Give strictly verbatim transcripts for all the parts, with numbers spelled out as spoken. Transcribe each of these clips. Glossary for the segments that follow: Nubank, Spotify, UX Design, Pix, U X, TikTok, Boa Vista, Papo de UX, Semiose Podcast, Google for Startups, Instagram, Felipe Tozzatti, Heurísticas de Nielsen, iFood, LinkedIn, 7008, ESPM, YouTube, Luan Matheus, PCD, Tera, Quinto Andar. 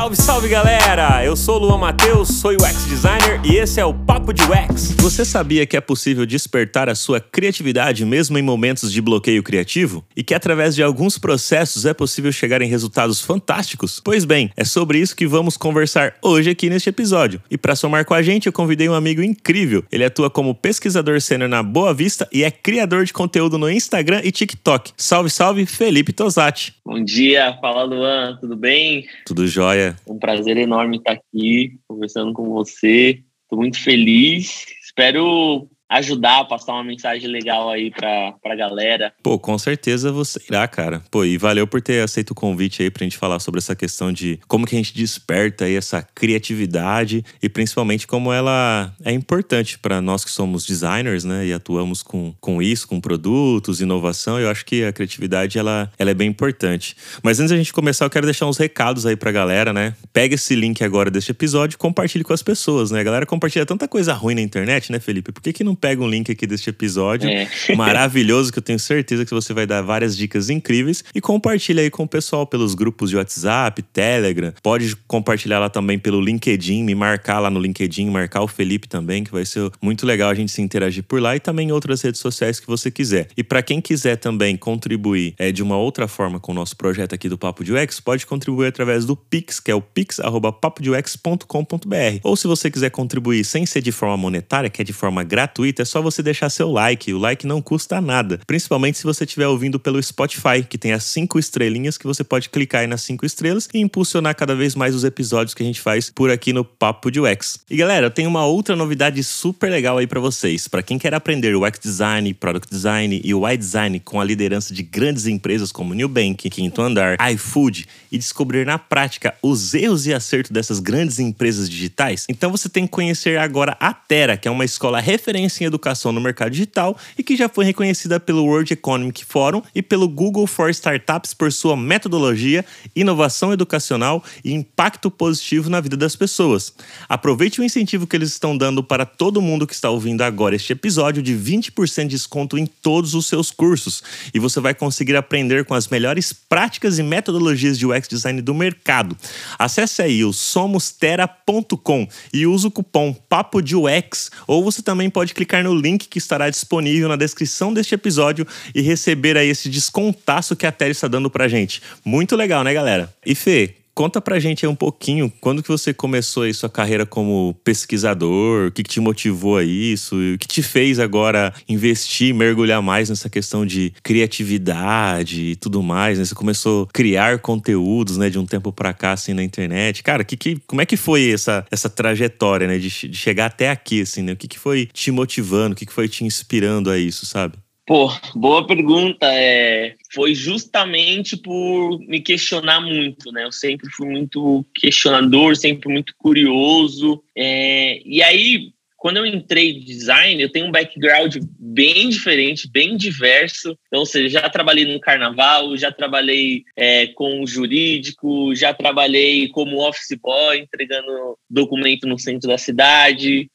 Salve, salve galera! Eu sou o Luan Matheus, sou U X Designer e esse é o Papo de U X. Você sabia que é possível despertar a sua criatividade mesmo em momentos de bloqueio criativo? E que através de alguns processos é possível chegar em resultados fantásticos? Pois bem, é sobre isso que vamos conversar hoje aqui neste episódio. E para somar com a gente, eu convidei um amigo incrível. Ele atua como pesquisador sênior na Boa Vista e é criador de conteúdo no Instagram e TikTok. Salve, salve, Felipe Tozzatti! Bom dia, fala Luan, tudo bem? Tudo jóia. Um prazer enorme estar aqui conversando com você. Estou muito feliz. Espero ajudar a passar uma mensagem legal aí pra, pra galera. Pô, com certeza você irá, cara. Pô, e valeu por ter aceito o convite aí pra gente falar sobre essa questão de como que a gente desperta aí essa criatividade e principalmente como ela é importante pra nós que somos designers, né, e atuamos com, com isso, com produtos, inovação. Eu acho que a criatividade, ela, ela é bem importante. Mas antes da gente começar, eu quero deixar uns recados aí pra galera, né. Pega esse link agora deste episódio e compartilhe com as pessoas, né. A galera compartilha tanta coisa ruim na internet, né, Felipe? Por que que não pega um link aqui deste episódio é. maravilhoso, que eu tenho certeza que você vai dar várias dicas incríveis, e compartilha aí com o pessoal pelos grupos de WhatsApp, Telegram. Pode compartilhar lá também pelo LinkedIn, me marcar lá no LinkedIn, marcar o Felipe também, que vai ser muito legal a gente se interagir por lá, e também em outras redes sociais que você quiser. E para quem quiser também contribuir é, de uma outra forma com o nosso projeto aqui do Papo de U X, pode contribuir através do Pix, que é o pix arroba papo de u x ponto com ponto b r. Ou se você quiser contribuir sem ser de forma monetária, que é de forma gratuita, é só você deixar seu like. O like não custa nada. Principalmente se você estiver ouvindo pelo Spotify, que tem as cinco estrelinhas, que você pode clicar aí nas cinco estrelas e impulsionar cada vez mais os episódios que a gente faz por aqui no Papo de U X. E galera, eu tenho uma outra novidade super legal aí pra vocês. Pra quem quer aprender U X Design, Product Design e U I Design com a liderança de grandes empresas como Nubank, Quinto Andar, iFood, e descobrir na prática os erros e acertos dessas grandes empresas digitais, então você tem que conhecer agora a Tera, que é uma escola referência em educação no mercado digital e que já foi reconhecida pelo World Economic Forum e pelo Google for Startups por sua metodologia, inovação educacional e impacto positivo na vida das pessoas. Aproveite o incentivo que eles estão dando para todo mundo que está ouvindo agora este episódio de vinte por cento de desconto em todos os seus cursos, e você vai conseguir aprender com as melhores práticas e metodologias de U X Design do mercado. Acesse aí o somos tera ponto com e use o cupom Papo de U X, ou você também pode clicar no link que estará disponível na descrição deste episódio e receber aí esse descontaço que a Tera está dando pra gente. Muito legal, né, galera? E Fê, conta pra gente aí um pouquinho, quando que você começou aí sua carreira como pesquisador, o que, que te motivou a isso, o que te fez agora investir, mergulhar mais nessa questão de criatividade e tudo mais, né? Você começou a criar conteúdos, né, de um tempo pra cá, assim, na internet. Cara, que, que, como é que foi essa, essa trajetória, né, de, de chegar até aqui, assim, né? O que, que foi te motivando, o que, que foi te inspirando a isso, sabe? Pô, boa pergunta. É, foi justamente por me questionar muito, né? Eu sempre fui muito questionador, sempre muito curioso. É, e aí, quando eu entrei em design, eu tenho um background bem diferente, bem diverso. Então, ou seja, já trabalhei no carnaval, já trabalhei é, com o jurídico, já trabalhei como office boy, entregando documento no centro da cidade.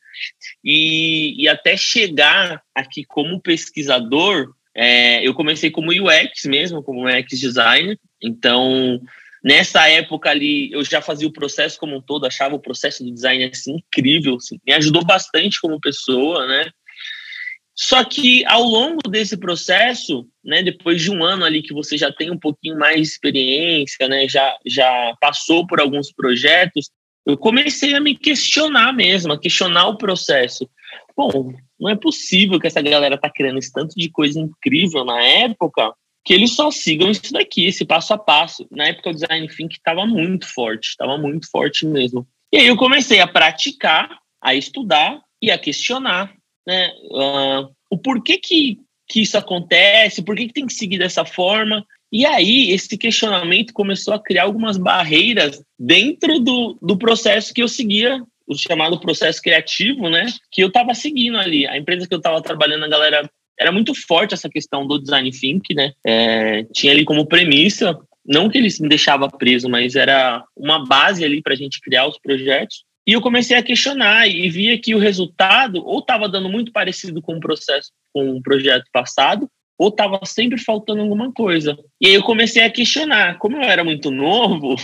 E, e até chegar aqui como pesquisador, é, eu comecei como U X mesmo, como U X designer. Então, nessa época ali, eu já fazia o processo como um todo, achava o processo do design assim, incrível, assim, me ajudou bastante como pessoa, né? Só que ao longo desse processo, né, depois de um ano ali que você já tem um pouquinho mais de experiência, né, já, já passou por alguns projetos, eu comecei a me questionar mesmo, a questionar o processo. Bom, não é possível que essa galera tá criando esse tanto de coisa incrível na época que eles só sigam isso daqui, esse passo a passo. Na época o design thinking estava muito forte, estava muito forte mesmo. E aí eu comecei a praticar, a estudar e a questionar, né? Uh, o porquê que, que isso acontece, por que que tem que seguir dessa forma. E aí, esse questionamento começou a criar algumas barreiras dentro do, do processo que eu seguia, o chamado processo criativo, né? Que eu estava seguindo ali. A empresa que eu estava trabalhando, a galera... Era muito forte essa questão do design thinking, né? É, tinha ali como premissa, não que eles me deixavam preso, mas era uma base ali para a gente criar os projetos. E eu comecei a questionar e via que o resultado ou estava dando muito parecido com o processo, com o projeto passado, ou estava sempre faltando alguma coisa. E aí eu comecei a questionar. Como eu era muito novo,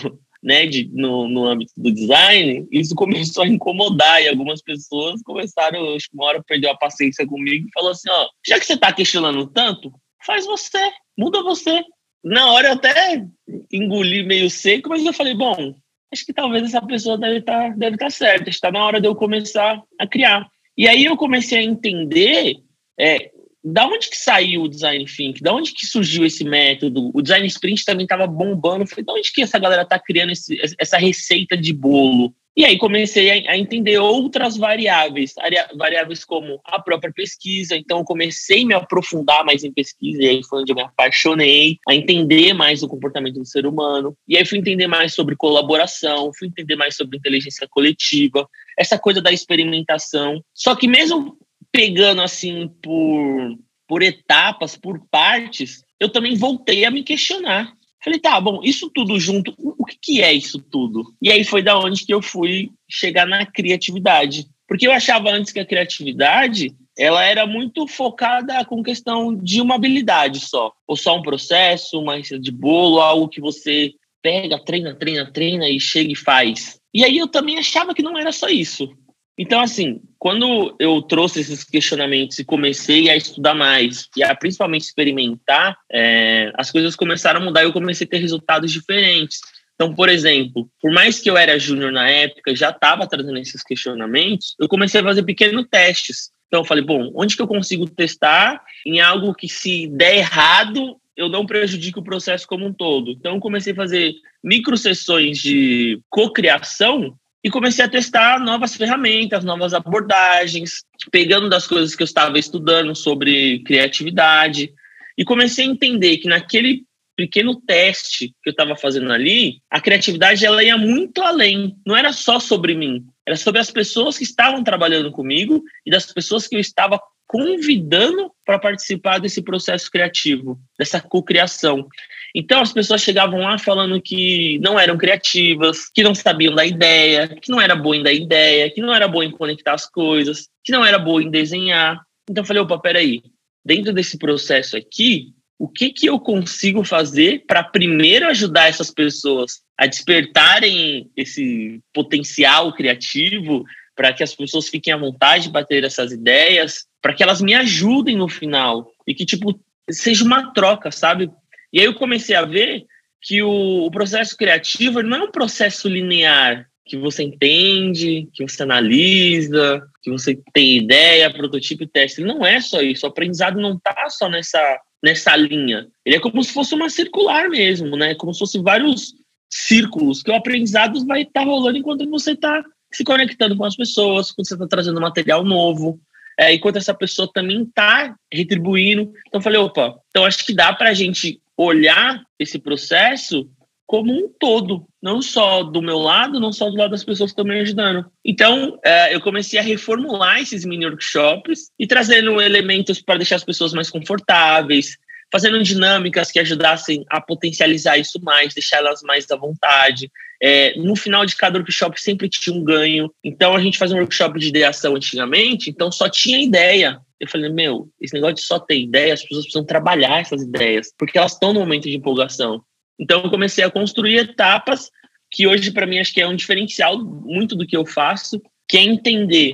né, de, no, no âmbito do design, isso começou a incomodar, e algumas pessoas começaram, acho que uma hora perdeu a paciência comigo e falou assim, ó, já que você tá questionando tanto, faz você, muda você. Na hora eu até engoli meio seco, mas eu falei, bom, acho que talvez essa pessoa deve estar deve tá certa, está na hora de eu começar a criar. E aí eu comecei a entender é, da onde que saiu o design thinking, da onde que surgiu esse método. O design sprint também estava bombando. Eu falei, da onde que essa galera está criando esse, essa receita de bolo? E aí comecei a, a entender outras variáveis, variáveis como a própria pesquisa. Então eu comecei a me aprofundar mais em pesquisa, e aí foi onde eu me apaixonei, a entender mais o comportamento do ser humano. E aí fui entender mais sobre colaboração, fui entender mais sobre inteligência coletiva, essa coisa da experimentação. Só que mesmo pegando assim por, por etapas, por partes, eu também voltei a me questionar. Falei, tá, bom, isso tudo junto, o que, que é isso tudo? E aí foi da onde que eu fui chegar na criatividade. Porque eu achava antes que a criatividade, ela era muito focada com questão de uma habilidade só. Ou só um processo, uma receita de bolo, algo que você pega, treina, treina, treina e chega e faz. E aí eu também achava que não era só isso. Então, assim, quando eu trouxe esses questionamentos e comecei a estudar mais e a principalmente experimentar, é, as coisas começaram a mudar e eu comecei a ter resultados diferentes. Então, por exemplo, por mais que eu era júnior na época, já estava trazendo esses questionamentos, eu comecei a fazer pequenos testes. Então, eu falei, bom, onde que eu consigo testar em algo que, se der errado, eu não prejudico o processo como um todo? Então, eu comecei a fazer micro sessões de cocriação e comecei a testar novas ferramentas, novas abordagens, pegando das coisas que eu estava estudando sobre criatividade. E comecei a entender que naquele pequeno teste que eu estava fazendo ali, a criatividade ela ia muito além. Não era só sobre mim, era sobre as pessoas que estavam trabalhando comigo e das pessoas que eu estava convidando para participar desse processo criativo, dessa cocriação. Então, as pessoas chegavam lá falando que não eram criativas, que não sabiam da ideia, que não era boa em dar ideia, que não era boa em conectar as coisas, que não era boa em desenhar. Então, eu falei, opa, peraí, dentro desse processo aqui, o que, que eu consigo fazer para primeiro ajudar essas pessoas a despertarem esse potencial criativo, para que as pessoas fiquem à vontade para ter essas ideias, para que elas me ajudem no final e que, tipo, seja uma troca, sabe? E aí eu comecei a ver que o, o processo criativo não é um processo linear, que você entende, que você analisa, que você tem ideia, prototipo e teste. Não é só isso. O aprendizado não está só nessa, nessa linha. Ele é como se fosse uma circular mesmo, né? Como se fosse vários círculos que o aprendizado vai estar tá rolando enquanto você está se conectando com as pessoas, quando você está trazendo material novo, é, enquanto essa pessoa também está retribuindo. Então eu falei, opa, então acho que dá para a gente olhar esse processo como um todo, não só do meu lado, não só do lado das pessoas que estão me ajudando. Então, é, eu comecei a reformular esses mini-workshops e trazendo elementos para deixar as pessoas mais confortáveis, fazendo dinâmicas que ajudassem a potencializar isso mais, deixar elas mais à vontade. É, no final de cada workshop sempre tinha um ganho. Então, a gente fazia um workshop de ideação antigamente, então só tinha ideia. Eu falei, meu, esse negócio de só ter ideia, as pessoas precisam trabalhar essas ideias, porque elas estão no momento de empolgação. Então, eu comecei a construir etapas que hoje, para mim, acho que é um diferencial muito do que eu faço, que é entender.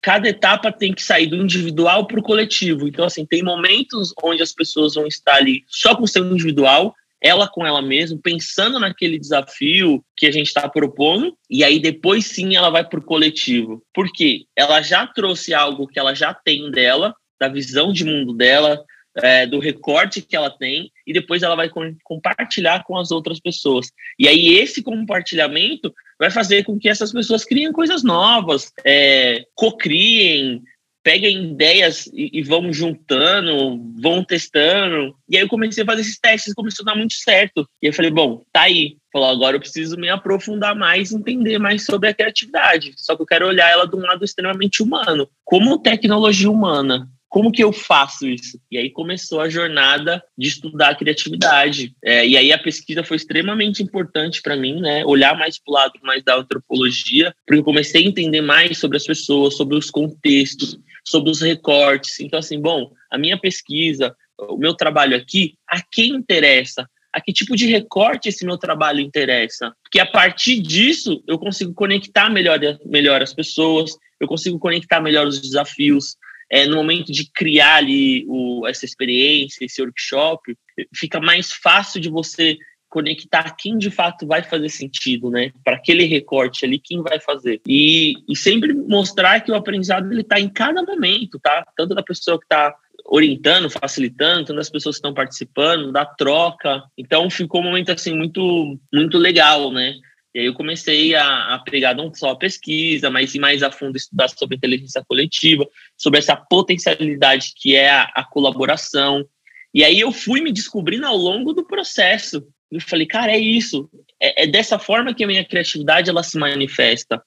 Cada etapa tem que sair do individual para o coletivo. Então, assim, tem momentos onde as pessoas vão estar ali só com o seu individual, ela com ela mesma, pensando naquele desafio que a gente está propondo, e aí depois sim ela vai para o coletivo. Por quê? Ela já trouxe algo que ela já tem dela, da visão de mundo dela, é, do recorte que ela tem, e depois ela vai com, compartilhar com as outras pessoas. E aí esse compartilhamento vai fazer com que essas pessoas criem coisas novas, é, cocriem, peguem ideias e, e vão juntando, vão testando. E aí eu comecei a fazer esses testes, começou a dar muito certo. E eu falei, bom, tá aí. Falou, agora eu preciso me aprofundar mais, entender mais sobre a criatividade. Só que eu quero olhar ela de um lado extremamente humano. Como tecnologia humana, como que eu faço isso? E aí começou a jornada de estudar a criatividade. É, e aí a pesquisa foi extremamente importante para mim, né? Olhar mais para o lado mais da antropologia, porque eu comecei a entender mais sobre as pessoas, sobre os contextos, sobre os recortes. Então, assim, bom, a minha pesquisa, o meu trabalho aqui, a quem interessa? a que tipo de recorte esse meu trabalho interessa. Porque a partir disso, eu consigo conectar melhor, melhor as pessoas, eu consigo conectar melhor os desafios. É, no momento de criar ali o, essa experiência, esse workshop, fica mais fácil de você conectar quem de fato vai fazer sentido, né? Para aquele recorte ali, quem vai fazer. E, e sempre mostrar que o aprendizado está em cada momento, tá? Tanto da pessoa que está orientando, facilitando, tanto das pessoas que estão participando, da troca. Então, ficou um momento assim muito, muito legal, né? E aí eu comecei a, a pegar não só a pesquisa, mas ir mais a fundo estudar sobre inteligência coletiva, sobre essa potencialidade que é a, a colaboração. E aí eu fui me descobrindo ao longo do processo. Eu falei, cara, é isso. É, é dessa forma que a minha criatividade ela se manifesta.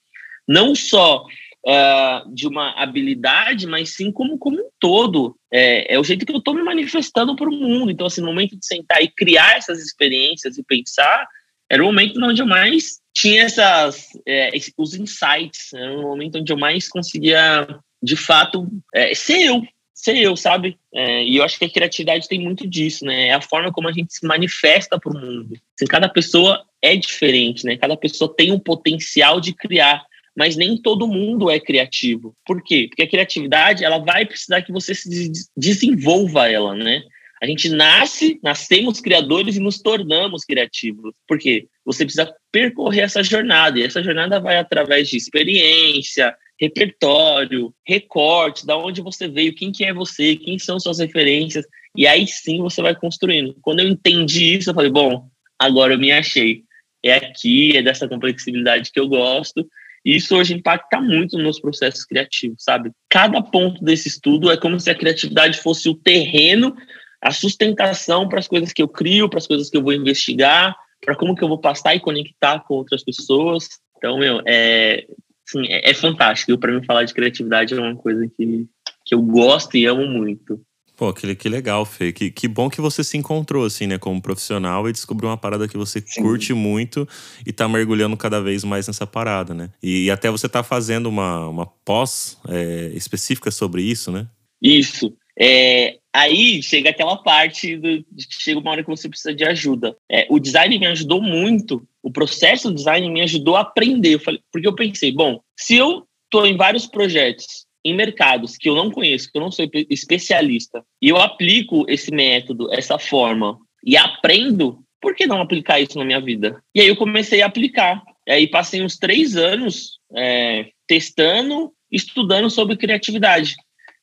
Não só uh, de uma habilidade, mas sim como, como um todo. É, é o jeito que eu estou me manifestando para o mundo. Então, assim, no momento de sentar e criar essas experiências e pensar... Era o momento onde eu mais tinha essas, é, os insights, era o momento onde eu mais conseguia, de fato, é, ser eu, ser eu, sabe? É, e eu acho que a criatividade tem muito disso, né? É a forma como a gente se manifesta para o mundo. Assim, cada pessoa é diferente, né? Cada pessoa tem um potencial de criar, mas nem todo mundo é criativo. Por quê? Porque a criatividade, ela vai precisar que você se des- desenvolva ela, né? A gente nasce, nascemos criadores e nos tornamos criativos. Por quê? Você precisa percorrer essa jornada. E essa jornada vai através de experiência, repertório, recortes, da onde você veio, quem que é você, quem são suas referências. E aí sim você vai construindo. Quando eu entendi isso, eu falei, bom, agora eu me achei. É aqui, é dessa complexidade que eu gosto. E isso hoje impacta muito nos meus processos criativos, sabe? Cada ponto desse estudo é como se a criatividade fosse o terreno, a sustentação para as coisas que eu crio, para as coisas que eu vou investigar, para como que eu vou passar e conectar com outras pessoas. Então, meu, é, assim, é, é fantástico. Para mim, falar de criatividade é uma coisa que, que eu gosto e amo muito. Pô, que, que legal, Fê. Que, que bom que você se encontrou, assim, né, como profissional e descobriu uma parada que você Sim. curte muito e tá mergulhando cada vez mais nessa parada, né? E, e até você tá fazendo uma, uma pós é, específica sobre isso, né? Isso. É, aí chega aquela parte do, chega uma hora que você precisa de ajuda. É, o design me ajudou muito, o processo do design me ajudou a aprender. Eu falei, porque eu pensei, bom, se eu estou em vários projetos, em mercados que eu não conheço, que eu não sou especialista, e eu aplico esse método, essa forma, e aprendo, por que não aplicar isso na minha vida? E aí eu comecei a aplicar. E aí passei uns três anos é, testando, estudando sobre criatividade.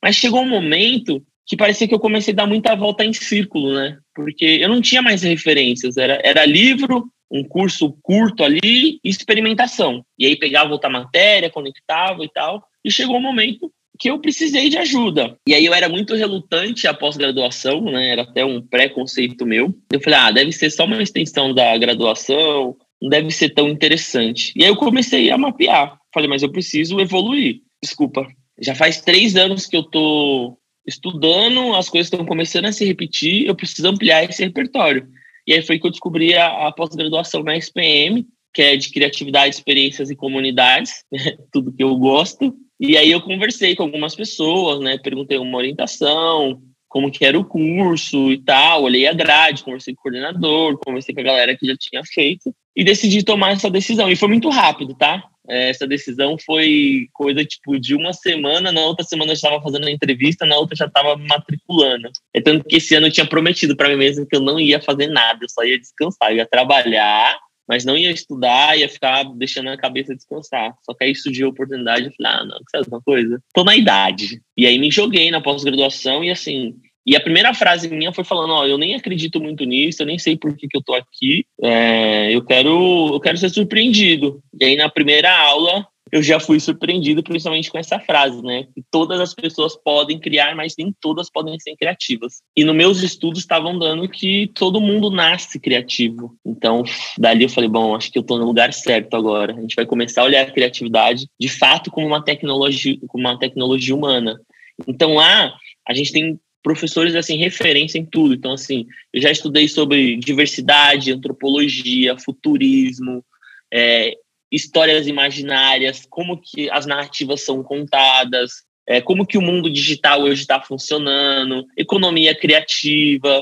Mas chegou um momento que parecia que eu comecei a dar muita volta em círculo, né? Porque eu não tinha mais referências. Era, era livro, um curso curto ali e experimentação. E aí pegava outra matéria, conectava e tal. E chegou um momento que eu precisei de ajuda. E aí eu era muito relutante à pós-graduação, né? Era até um pré-conceito meu. Eu falei, ah, deve ser só uma extensão da graduação, não deve ser tão interessante. E aí eu comecei a mapear. Falei, mas eu preciso evoluir. Desculpa. Já faz três anos que eu estou estudando, as coisas estão começando a se repetir, eu preciso ampliar esse repertório. E aí foi que eu descobri a, a pós-graduação na E S P M, que é de criatividade, experiências e comunidades, né? Tudo que eu gosto. E aí eu conversei com algumas pessoas, né? Perguntei uma orientação, como que era o curso e tal, olhei a grade, conversei com o coordenador, conversei com a galera que já tinha feito e decidi tomar essa decisão. E foi muito rápido, tá? Essa decisão foi coisa tipo de uma semana, na outra semana eu já estava fazendo a entrevista, na outra já estava me matriculando. É tanto que esse ano eu tinha prometido para mim mesmo que eu não ia fazer nada, eu só ia descansar, eu ia trabalhar, mas não ia estudar, ia ficar deixando a cabeça descansar. Só que aí surgiu a oportunidade, eu falei, ah, não, que é uma coisa. Tô na idade. E aí me joguei na pós-graduação e assim... E a primeira frase minha foi falando, ó, eu nem acredito muito nisso, eu nem sei por que, que eu tô aqui, é, eu, quero, eu quero ser surpreendido. E aí na primeira aula eu já fui surpreendido principalmente com essa frase, né? Que todas as pessoas podem criar, mas nem todas podem ser criativas. E nos meus estudos estavam dando que todo mundo nasce criativo. Então, dali eu falei, bom, acho que eu tô no lugar certo agora. A gente vai começar a olhar a criatividade de fato como uma tecnologia, como uma tecnologia humana. Então lá a gente tem... professores, assim, referência em tudo. Então, assim, eu já estudei sobre diversidade, antropologia, futurismo, é, histórias imaginárias, como que as narrativas são contadas, é, como que o mundo digital hoje está funcionando, economia criativa.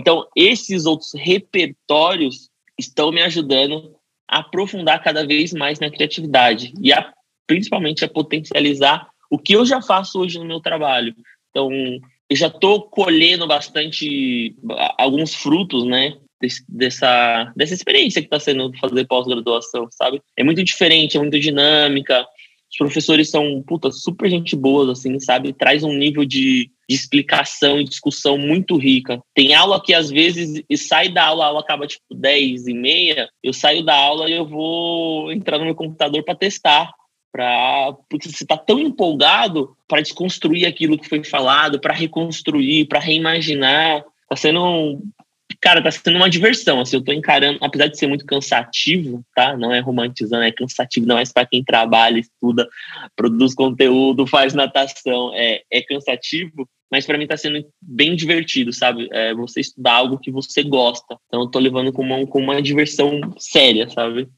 Então, esses outros repertórios estão me ajudando a aprofundar cada vez mais minha criatividade e a, principalmente a potencializar o que eu já faço hoje no meu trabalho. Então, eu já estou colhendo bastante alguns frutos, né, dessa, dessa experiência que está sendo fazer pós-graduação, sabe? É muito diferente, é muito dinâmica. Os professores são, puta, super gente boa, assim, sabe? Traz um nível de, de explicação e discussão muito rica. Tem aula que, às vezes, sai da aula, a aula acaba, tipo, dez e meia, eu saio da aula e eu vou entrar no meu computador para testar. Pra, porque você está tão empolgado para desconstruir aquilo que foi falado, para reconstruir, para reimaginar. Tá sendo... Cara, tá sendo uma diversão, assim, eu tô encarando, apesar de ser muito cansativo, tá? Não é romantizando, é cansativo, não é para quem trabalha, estuda, produz conteúdo, faz natação, é, é cansativo, mas para mim tá sendo bem divertido, sabe? É você estudar algo que você gosta, então eu tô levando com uma, com uma diversão séria, sabe?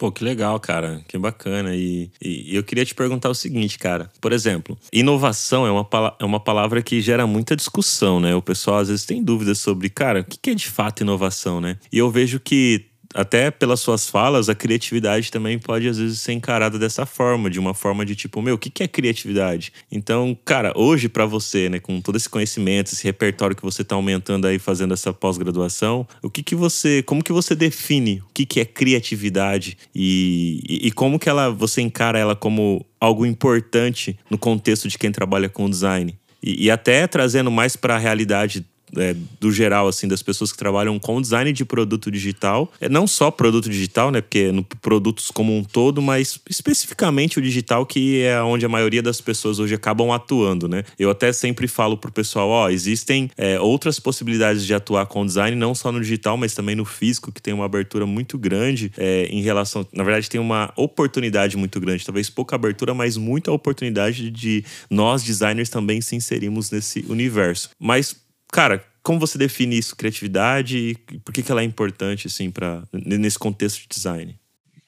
Pô, que legal, cara. Que bacana. E, e, e eu queria te perguntar o seguinte, cara. Por exemplo, inovação é uma, é uma palavra que gera muita discussão, né? O pessoal às vezes tem dúvidas sobre, cara, o que é de fato inovação, né? E eu vejo que, até pelas suas falas, a criatividade também pode, às vezes, ser encarada dessa forma. De uma forma de tipo, meu, o que é criatividade? Então, cara, hoje pra você, né, com todo esse conhecimento, esse repertório que você tá aumentando aí, fazendo essa pós-graduação, o que que você... Como que você define o que que é criatividade? E, e, e como que ela, você encara ela como algo importante no contexto de quem trabalha com design? E, e até trazendo mais pra realidade... É, do geral, assim, das pessoas que trabalham com design de produto digital. É, não só produto digital, né? Porque no produtos como um todo, mas especificamente o digital, que é onde a maioria das pessoas hoje acabam atuando, né? Eu até sempre falo pro pessoal, ó, existem é, outras possibilidades de atuar com design, não só no digital, mas também no físico, que tem uma abertura muito grande é, em relação... Na verdade, tem uma oportunidade muito grande. Talvez pouca abertura, mas muita oportunidade de nós, designers, também se inserirmos nesse universo. Mas... Cara, como você define isso, criatividade, e por que que ela é importante, assim, pra, nesse contexto de design?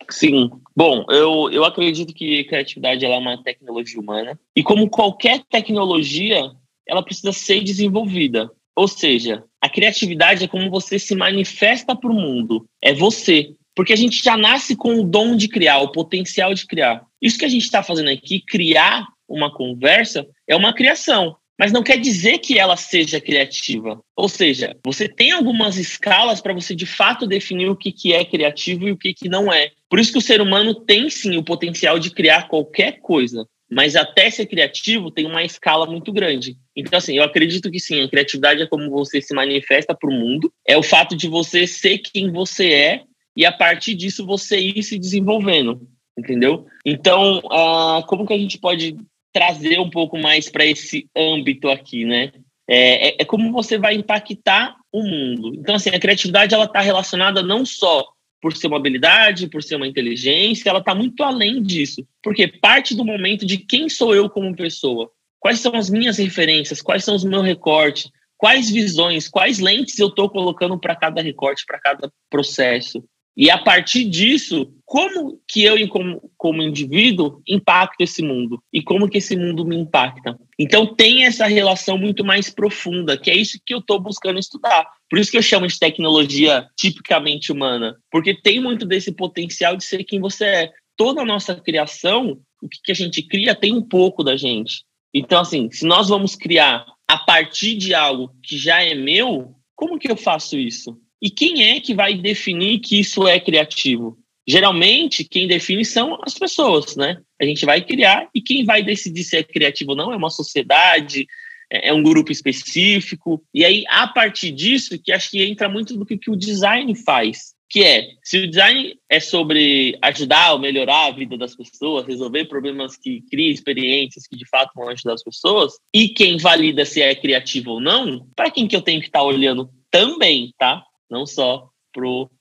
Sim. Bom, eu, eu acredito que criatividade ela é uma tecnologia humana. E como qualquer tecnologia, ela precisa ser desenvolvida. Ou seja, a criatividade é como você se manifesta para o mundo. É você. Porque a gente já nasce com o dom de criar, o potencial de criar. Isso que a gente está fazendo aqui, criar uma conversa, é uma criação. Mas não quer dizer que ela seja criativa. Ou seja, você tem algumas escalas para você de fato definir o que, que é criativo e o que, que não é. Por isso que o ser humano tem sim o potencial de criar qualquer coisa. Mas até ser criativo tem uma escala muito grande. Então, assim, eu acredito que sim, a criatividade é como você se manifesta para o mundo. É o fato de você ser quem você é e a partir disso você ir se desenvolvendo. Entendeu? Então, ah, como que a gente pode... trazer um pouco mais para esse âmbito aqui, né? É, é, é como você vai impactar o mundo. Então, assim, a criatividade ela está relacionada não só por ser uma habilidade, por ser uma inteligência, ela está muito além disso, porque parte do momento de quem sou eu como pessoa, quais são as minhas referências, quais são os meus recortes, quais visões, quais lentes eu estou colocando para cada recorte, para cada processo. E a partir disso, como que eu, como, como indivíduo, impacto esse mundo? E como que esse mundo me impacta? Então tem essa relação muito mais profunda, que é isso que eu estou buscando estudar. Por isso que eu chamo de tecnologia tipicamente humana. Porque tem muito desse potencial de ser quem você é. Toda a nossa criação, o que a gente cria, tem um pouco da gente. Então, assim, se nós vamos criar a partir de algo que já é meu, como que eu faço isso? E quem é que vai definir que isso é criativo? Geralmente, quem define são as pessoas, né? A gente vai criar e quem vai decidir se é criativo ou não é uma sociedade, é um grupo específico. E aí, a partir disso, que acho que entra muito do que, que o design faz, que é, se o design é sobre ajudar ou melhorar a vida das pessoas, resolver problemas que criam experiências que, de fato, vão ajudar as pessoas, e quem valida se é criativo ou não, para quem que eu tenho que estar olhando também, tá? Não só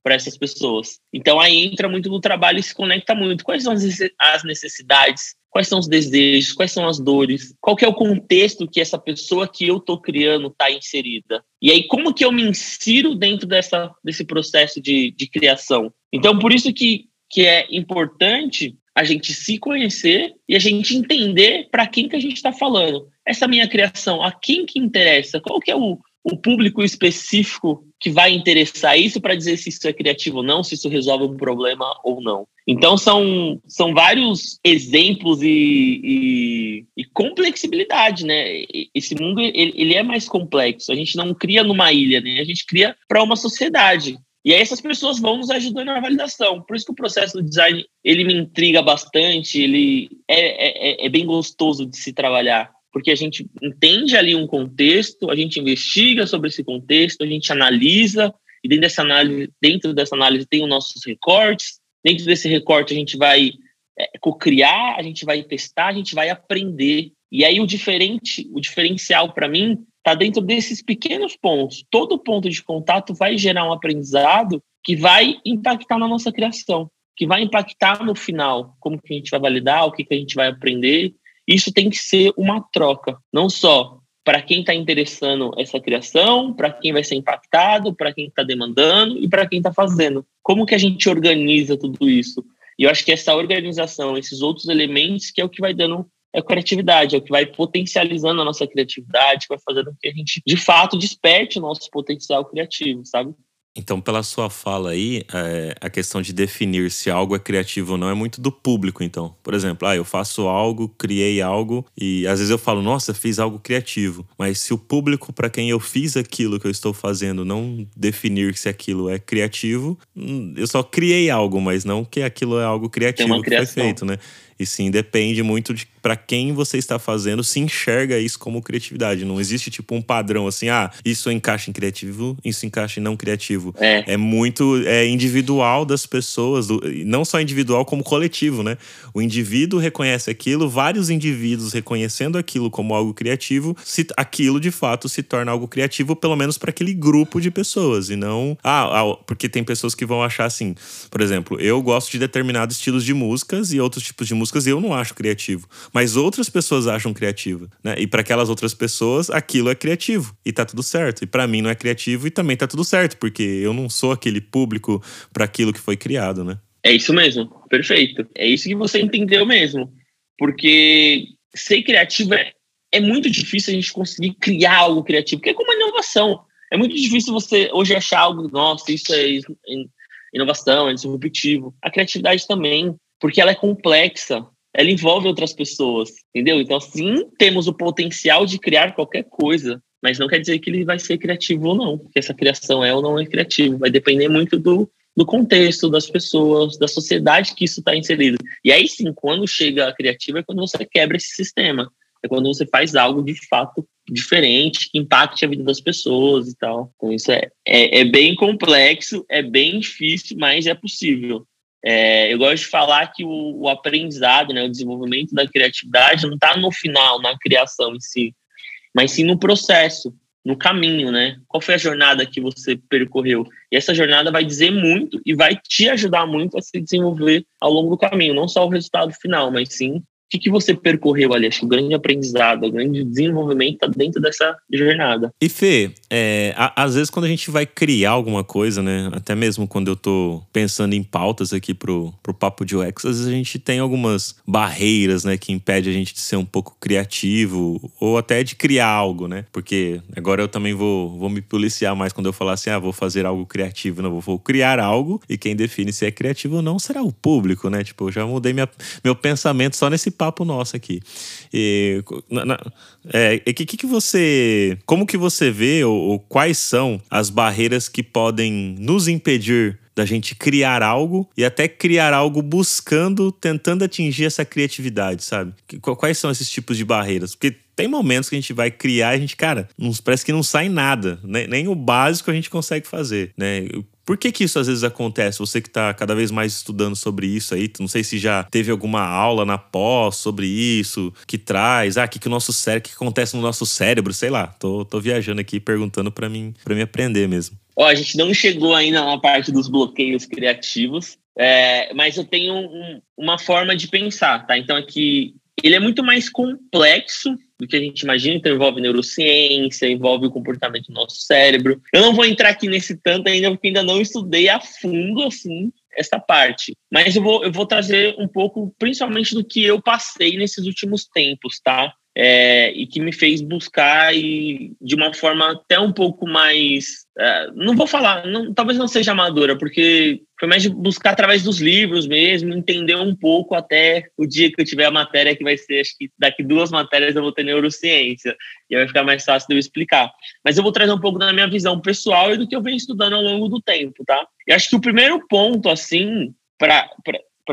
para essas pessoas. Então, aí entra muito no trabalho e se conecta muito. Quais são as necessidades? Quais são os desejos? Quais são as dores? Qual que é o contexto que essa pessoa que eu estou criando está inserida? E aí, como que eu me insiro dentro dessa, desse processo de, de criação? Então, por isso que, que é importante a gente se conhecer e a gente entender para quem que a gente está falando. Essa minha criação, a quem que interessa? Qual que é o... o público específico que vai interessar isso para dizer se isso é criativo ou não, se isso resolve um problema ou não. Então, são, são vários exemplos e, e, e complexibilidade, né? Esse mundo, ele, ele é mais complexo. A gente não cria numa ilha, né? A gente cria para uma sociedade. E aí essas pessoas vão nos ajudando na validação. Por isso que o processo do design, ele me intriga bastante, ele é, é, é bem gostoso de se trabalhar. Porque a gente entende ali um contexto, a gente investiga sobre esse contexto, a gente analisa, e dentro dessa análise, dentro dessa análise tem os nossos recortes, dentro desse recorte a gente vai é, cocriar, a gente vai testar, a gente vai aprender. E aí o diferente, o diferencial para mim está dentro desses pequenos pontos. Todo ponto de contato vai gerar um aprendizado que vai impactar na nossa criação, que vai impactar no final, como que a gente vai validar, o que, que a gente vai aprender. Isso tem que ser uma troca, não só para quem está interessando essa criação, para quem vai ser impactado, para quem está demandando e para quem está fazendo. Como que a gente organiza tudo isso? E eu acho que essa organização, esses outros elementos, que é o que vai dando a criatividade, é o que vai potencializando a nossa criatividade, que vai fazendo com que a gente, de fato, desperte o nosso potencial criativo, sabe? Então, pela sua fala aí, é, a questão de definir se algo é criativo ou não é muito do público, então. Por exemplo, ah, eu faço algo, criei algo e às vezes eu falo, nossa, fiz algo criativo. Mas se o público para quem eu fiz aquilo que eu estou fazendo não definir se aquilo é criativo, eu só criei algo, mas não que aquilo é algo criativo que foi feito, né? E sim, depende muito de para quem você está fazendo, se enxerga isso como criatividade. Não existe tipo um padrão assim, ah, isso encaixa em criativo, isso encaixa em não criativo. É, é muito é individual das pessoas, do, não só individual como coletivo, né? O indivíduo reconhece aquilo, vários indivíduos reconhecendo aquilo como algo criativo, se, aquilo de fato se torna algo criativo, pelo menos para aquele grupo de pessoas. E não, ah, ah, porque tem pessoas que vão achar assim, por exemplo, eu gosto de determinados estilos de músicas e outros tipos de música eu não acho criativo, mas outras pessoas acham criativo, né? E para aquelas outras pessoas aquilo é criativo e tá tudo certo, e para mim não é criativo e também tá tudo certo, porque eu não sou aquele público para aquilo que foi criado, né? É isso mesmo, perfeito. É isso que você entendeu mesmo, porque ser criativo é, é muito difícil a gente conseguir criar algo criativo, porque é como uma inovação. É muito difícil você hoje achar algo, nossa, isso é inovação, é disruptivo. A criatividade também, porque ela é complexa, ela envolve outras pessoas, entendeu? Então, sim, temos o potencial de criar qualquer coisa, mas não quer dizer que ele vai ser criativo ou não, porque essa criação é ou não é criativa. Vai depender muito do, do contexto, das pessoas, da sociedade que isso está inserido. E aí, sim, quando chega a criativa é quando você quebra esse sistema, é quando você faz algo de fato diferente, que impacte a vida das pessoas e tal. Então, isso é, é, é bem complexo, é bem difícil, mas é possível. É, eu gosto de falar que o, o aprendizado, né, o desenvolvimento da criatividade não está no final, na criação em si, mas sim no processo, no caminho, né? Qual foi a jornada que você percorreu? E essa jornada vai dizer muito e vai te ajudar muito a se desenvolver ao longo do caminho, não só o resultado final, mas sim o que, que você percorreu ali. Acho que o grande aprendizado, o grande desenvolvimento está dentro dessa jornada. E Fê, é, a, às vezes quando a gente vai criar alguma coisa, né? Até mesmo quando eu tô pensando em pautas aqui pro, pro Papo de U X, às vezes a gente tem algumas barreiras, né? Que impede a gente de ser um pouco criativo ou até de criar algo, né? Porque agora eu também vou, vou me policiar mais quando eu falar assim, ah, vou fazer algo criativo. Não, vou criar algo e quem define se é criativo ou não será o público, né? Tipo, eu já mudei minha, meu pensamento só nesse papo nosso aqui. E o é, que que você... Como que você vê ou ou quais são as barreiras que podem nos impedir da gente criar algo e até criar algo buscando, tentando atingir essa criatividade, sabe? Quais são esses tipos de barreiras? Porque tem momentos que a gente vai criar e a gente, cara, não, parece que não sai nada, né? Nem o básico a gente consegue fazer, né? Por que que isso às vezes acontece? Você que tá cada vez mais estudando sobre isso aí, não sei se já teve alguma aula na pós sobre isso, que traz, ah, o que, que o nosso cérebro, o que acontece no nosso cérebro, sei lá. Tô, tô viajando aqui, perguntando pra mim, pra me aprender mesmo. Ó, a gente não chegou ainda na parte dos bloqueios criativos, é, mas eu tenho um, uma forma de pensar, tá? Então aqui, ele é muito mais complexo do que a gente imagina, então envolve neurociência, envolve o comportamento do nosso cérebro. Eu não vou entrar aqui nesse tanto ainda, porque ainda não estudei a fundo, assim, essa parte. Mas eu vou, eu vou trazer um pouco, principalmente, do que eu passei nesses últimos tempos, tá? é, e que me fez buscar e de uma forma até um pouco mais... É, não vou falar, não, talvez não seja amadora, porque foi mais de buscar através dos livros mesmo, entender um pouco até o dia que eu tiver a matéria, que vai ser, acho que daqui duas matérias eu vou ter neurociência, e aí vai ficar mais fácil de eu explicar. Mas eu vou trazer um pouco da minha visão pessoal e do que eu venho estudando ao longo do tempo, tá? E acho que o primeiro ponto, assim, para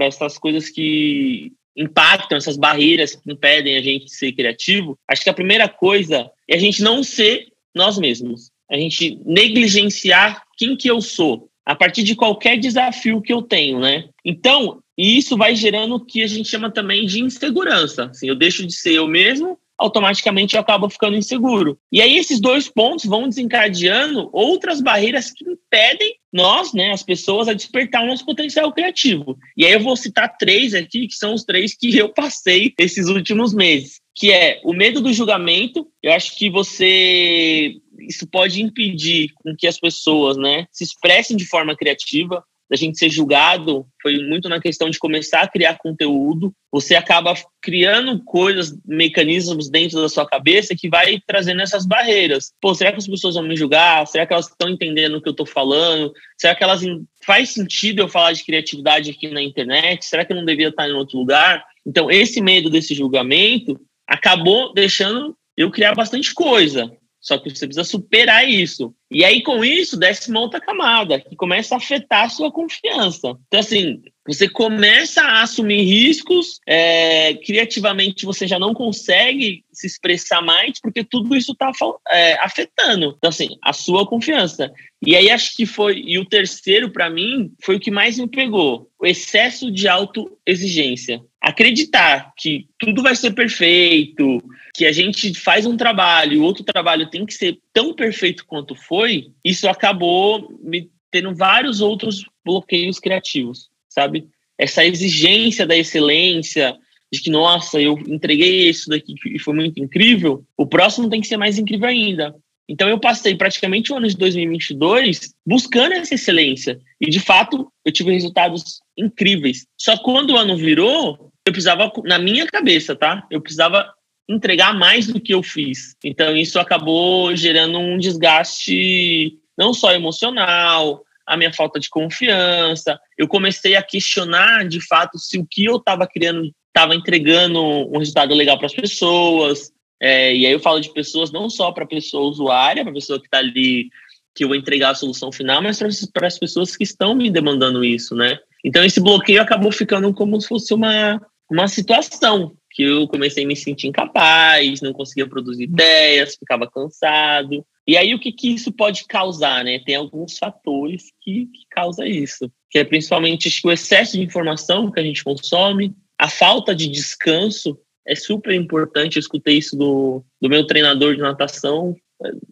essas coisas que impactam, essas barreiras que impedem a gente de ser criativo, acho que a primeira coisa é a gente não ser nós mesmos. A gente negligenciar quem que eu sou, a partir de qualquer desafio que eu tenho, né? Então, e isso vai gerando o que a gente chama também de insegurança. Assim, eu deixo de ser eu mesmo, automaticamente eu acabo ficando inseguro. E aí esses dois pontos vão desencadeando outras barreiras que impedem nós, né, as pessoas, a despertar o nosso potencial criativo. E aí eu vou citar três aqui, que são os três que eu passei esses últimos meses, que é o medo do julgamento. Eu acho que você... Isso pode impedir com que as pessoas, né, se expressem de forma criativa. Da gente ser julgado, foi muito na questão de começar a criar conteúdo. Você acaba criando coisas, mecanismos dentro da sua cabeça que vai trazendo essas barreiras. Pô, será que as pessoas vão me julgar? Será que elas estão entendendo o que eu estou falando? Será que elas faz sentido eu falar de criatividade aqui na internet? Será que eu não devia estar em outro lugar? Então, esse medo desse julgamento acabou deixando eu criar bastante coisa. Só que você precisa superar isso. E aí, com isso, desce uma outra camada, que começa a afetar a sua confiança. Então, assim, você começa a assumir riscos, é, criativamente você já não consegue se expressar mais, porque tudo isso está é, afetando, então, assim, a sua confiança. E aí, acho que foi... E o terceiro, para mim, foi o que mais me pegou. O excesso de autoexigência. Acreditar que tudo vai ser perfeito, que a gente faz um trabalho e o outro trabalho tem que ser tão perfeito quanto foi, isso acabou me tendo vários outros bloqueios criativos, sabe? Essa exigência da excelência, de que, nossa, eu entreguei isso daqui e foi muito incrível, o próximo tem que ser mais incrível ainda. Então, eu passei praticamente o ano de dois mil e vinte e dois buscando essa excelência. E, de fato, eu tive resultados incríveis. Só quando o ano virou, eu precisava, na minha cabeça, tá? Eu precisava entregar mais do que eu fiz. Então, isso acabou gerando um desgaste não só emocional, a minha falta de confiança. Eu comecei a questionar, de fato, se o que eu estava criando estava entregando um resultado legal para as pessoas. É, e aí eu falo de pessoas, não só para a pessoa usuária, para a pessoa que está ali, que eu vou entregar a solução final, mas para as pessoas que estão me demandando isso, né? Então, esse bloqueio acabou ficando como se fosse uma, uma situação que eu comecei a me sentir incapaz, não conseguia produzir ideias, ficava cansado. E aí, o que, que isso pode causar, né? Tem alguns fatores que, que causam isso, que é principalmente o excesso de informação que a gente consome, a falta de descanso. É super importante, eu escutei isso do, do meu treinador de natação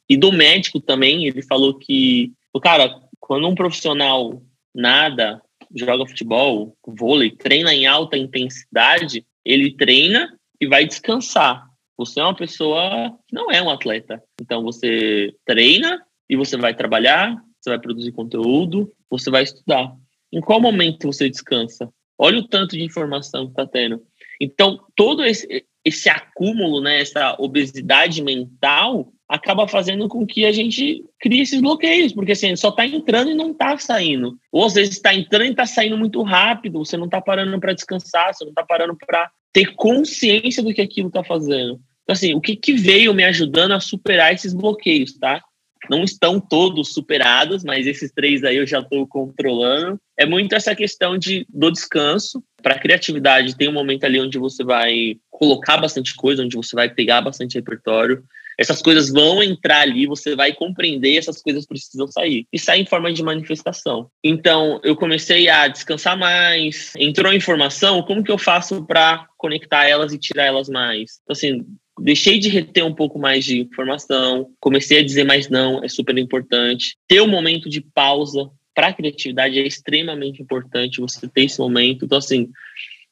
e do médico também. Ele falou que, cara, quando um profissional nada, joga futebol, vôlei, treina em alta intensidade, ele treina e vai descansar. Você é uma pessoa que não é um atleta. Então, você treina e você vai trabalhar, você vai produzir conteúdo, você vai estudar. Em qual momento você descansa? Olha o tanto de informação que está tendo. Então, todo esse, esse acúmulo, né, essa obesidade mental, acaba fazendo com que a gente crie esses bloqueios, porque assim, só está entrando e não está saindo. Ou às vezes está entrando e está saindo muito rápido, você não está parando para descansar, você não está parando para ter consciência do que aquilo está fazendo. Então, assim, o que, que veio me ajudando a superar esses bloqueios, tá? Não estão todos superados, mas esses três aí eu já estou controlando. É muito essa questão de, do descanso. Para a criatividade, tem um momento ali onde você vai colocar bastante coisa, onde você vai pegar bastante repertório. Essas coisas vão entrar ali, você vai compreender, essas coisas precisam sair. E sai em forma de manifestação. Então, eu comecei a descansar mais. Entrou informação, como que eu faço para conectar elas e tirar elas mais? Então, assim... Deixei de reter um pouco mais de informação, comecei a dizer mais não, é super importante. Ter um momento de pausa para a criatividade é extremamente importante, você ter esse momento. Então, assim,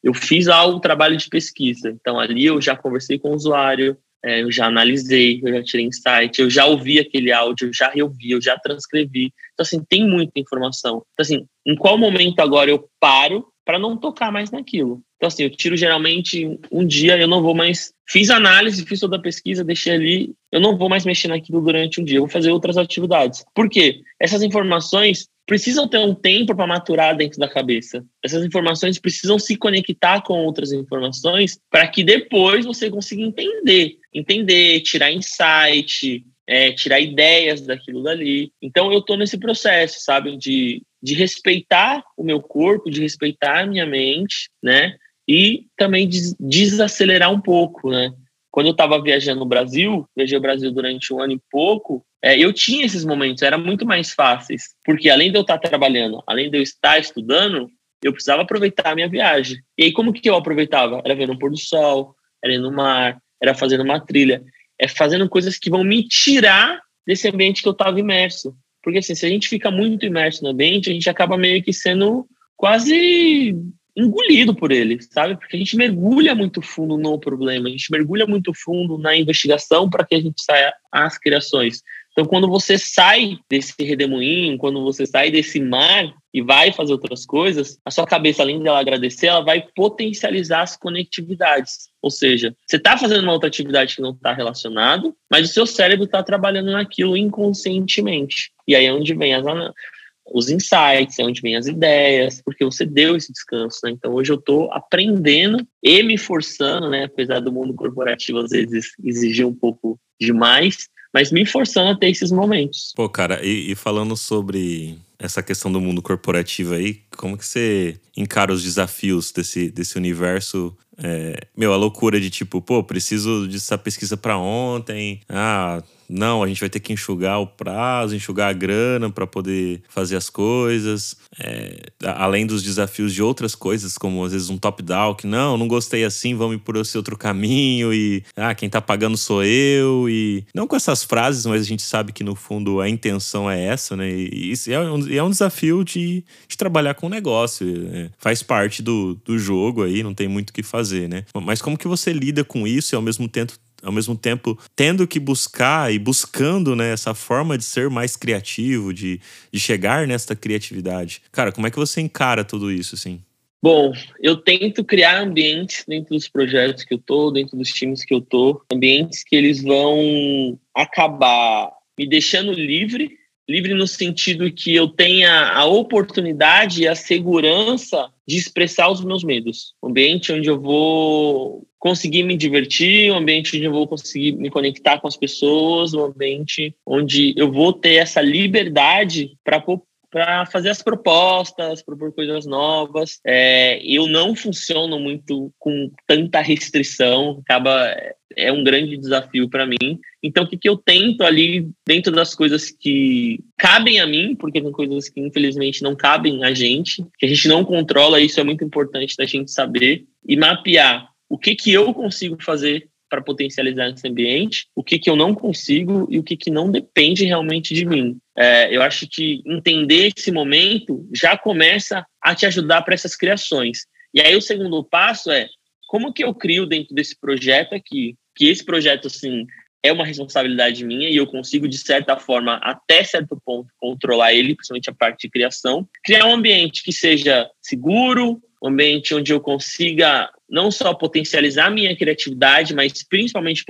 eu fiz algo, trabalho de pesquisa. Então, ali eu já conversei com o usuário, é, eu já analisei, eu já tirei insight, eu já ouvi aquele áudio, eu já reouvi, eu já transcrevi. Então, assim, tem muita informação. Então, assim, em qual momento agora eu paro para não tocar mais naquilo? Então, assim, eu tiro geralmente um dia, eu não vou mais... Fiz análise, fiz toda a pesquisa, deixei ali. Eu não vou mais mexer naquilo durante um dia. Eu vou fazer outras atividades. Por quê? Essas informações precisam ter um tempo para maturar dentro da cabeça. Essas informações precisam se conectar com outras informações para que depois você consiga entender. Entender, tirar insight... É, tirar ideias daquilo dali. Então eu tô nesse processo, sabe, de, de respeitar o meu corpo, de respeitar a minha mente, né, e também des- desacelerar um pouco, né. Quando eu tava viajando no Brasil, viajei o Brasil durante um ano e pouco, é, eu tinha esses momentos, era muito mais fáceis, porque além de eu estar trabalhando, além de eu estar estudando, eu precisava aproveitar a minha viagem. E aí como que eu aproveitava? Era vendo o pôr do sol, era ir no mar, era fazendo uma trilha, é fazendo coisas que vão me tirar desse ambiente que eu estava imerso. Porque, assim, se a gente fica muito imerso no ambiente, a gente acaba meio que sendo quase engolido por ele, sabe? Porque a gente mergulha muito fundo no problema, a gente mergulha muito fundo na investigação para que a gente saia às criações. Então, quando você sai desse redemoinho, quando você sai desse mar e vai fazer outras coisas, a sua cabeça, além dela agradecer, ela vai potencializar as conectividades. Ou seja, você está fazendo uma outra atividade que não está relacionada, mas o seu cérebro está trabalhando naquilo inconscientemente. E aí é onde vem as, os insights, é onde vem as ideias, porque você deu esse descanso, né? Então, hoje eu estou aprendendo e me forçando, né? Apesar do mundo corporativo, às vezes, exigir um pouco demais, mas me forçando a ter esses momentos. Pô, cara, e, e falando sobre essa questão do mundo corporativo aí, como que você encara os desafios desse, desse universo? É, meu, a loucura de tipo, pô, preciso dessa pesquisa pra ontem. Ah, não, a gente vai ter que enxugar o prazo, enxugar a grana pra poder fazer as coisas. É, além dos desafios de outras coisas, como às vezes um top-down, que não, não gostei assim, vamos por esse outro caminho. E, ah, quem tá pagando sou eu. E não com essas frases, mas a gente sabe que no fundo a intenção é essa, né? E isso é um, é um desafio de, de trabalhar com o negócio. É, faz parte do, do jogo aí, não tem muito o que fazer. Fazer, né? Mas como que você lida com isso e ao mesmo tempo, ao mesmo tempo tendo que buscar e buscando, né, essa forma de ser mais criativo, de, de chegar nesta criatividade? Cara, como é que você encara tudo isso, assim? Bom, eu tento criar ambientes dentro dos projetos que eu tô, dentro dos times que eu tô, ambientes que eles vão acabar me deixando livre, livre no sentido que eu tenha a oportunidade e a segurança de expressar os meus medos. Um ambiente onde eu vou conseguir me divertir, um ambiente onde eu vou conseguir me conectar com as pessoas, um ambiente onde eu vou ter essa liberdade para para fazer as propostas, propor coisas novas. É, eu não funciono muito com tanta restrição, acaba... é um grande desafio para mim. Então, o que, que eu tento ali, dentro das coisas que cabem a mim, porque tem coisas que, infelizmente, não cabem a gente, que a gente não controla, isso é muito importante da gente saber, e mapear o que, que eu consigo fazer para potencializar esse ambiente, o que, que eu não consigo e o que, que não depende realmente de mim. É, eu acho que entender esse momento já começa a te ajudar para essas criações. E aí, o segundo passo é, como que eu crio dentro desse projeto aqui? Que esse projeto, assim, é uma responsabilidade minha e eu consigo, de certa forma, até certo ponto, controlar ele, principalmente a parte de criação. Criar um ambiente que seja seguro, um ambiente onde eu consiga não só potencializar a minha criatividade, mas principalmente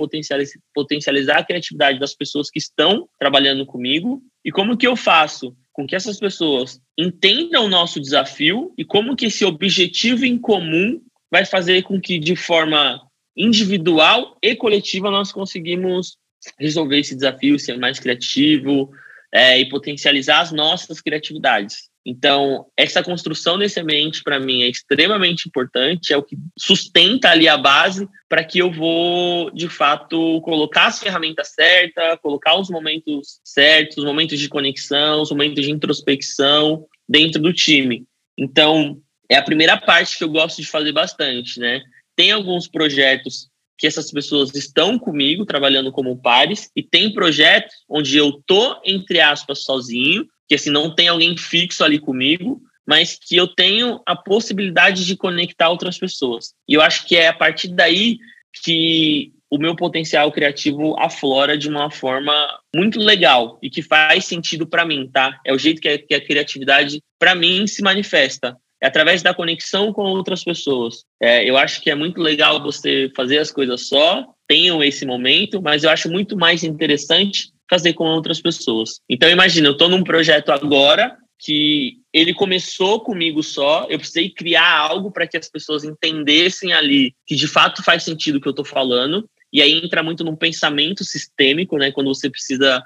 potencializar a criatividade das pessoas que estão trabalhando comigo. E como que eu faço com que essas pessoas entendam o nosso desafio e como que esse objetivo em comum vai fazer com que, de forma individual e coletiva, nós conseguimos resolver esse desafio, ser mais criativo, é, e potencializar as nossas criatividades. Então, essa construção desse ambiente, para mim, é extremamente importante, é o que sustenta ali a base para que eu vou, de fato, colocar as ferramentas certas, colocar os momentos certos, os momentos de conexão, os momentos de introspecção dentro do time. Então, é a primeira parte que eu gosto de fazer bastante, né? Tem alguns projetos que essas pessoas estão comigo, trabalhando como pares, e tem projetos onde eu tô, entre aspas, sozinho, que assim, não tem alguém fixo ali comigo, mas que eu tenho a possibilidade de conectar outras pessoas. E eu acho que é a partir daí que o meu potencial criativo aflora de uma forma muito legal e que faz sentido para mim, tá? É o jeito que a, que a criatividade, para mim, se manifesta. é através da conexão com outras pessoas. É, eu acho que é muito legal você fazer as coisas só, tenham esse momento, mas eu acho muito mais interessante fazer com outras pessoas. Então, imagina, eu estou num projeto agora que ele começou comigo só, eu precisei criar algo para que as pessoas entendessem ali que de fato faz sentido o que eu estou falando, e aí entra muito num pensamento sistêmico, né? Quando você precisa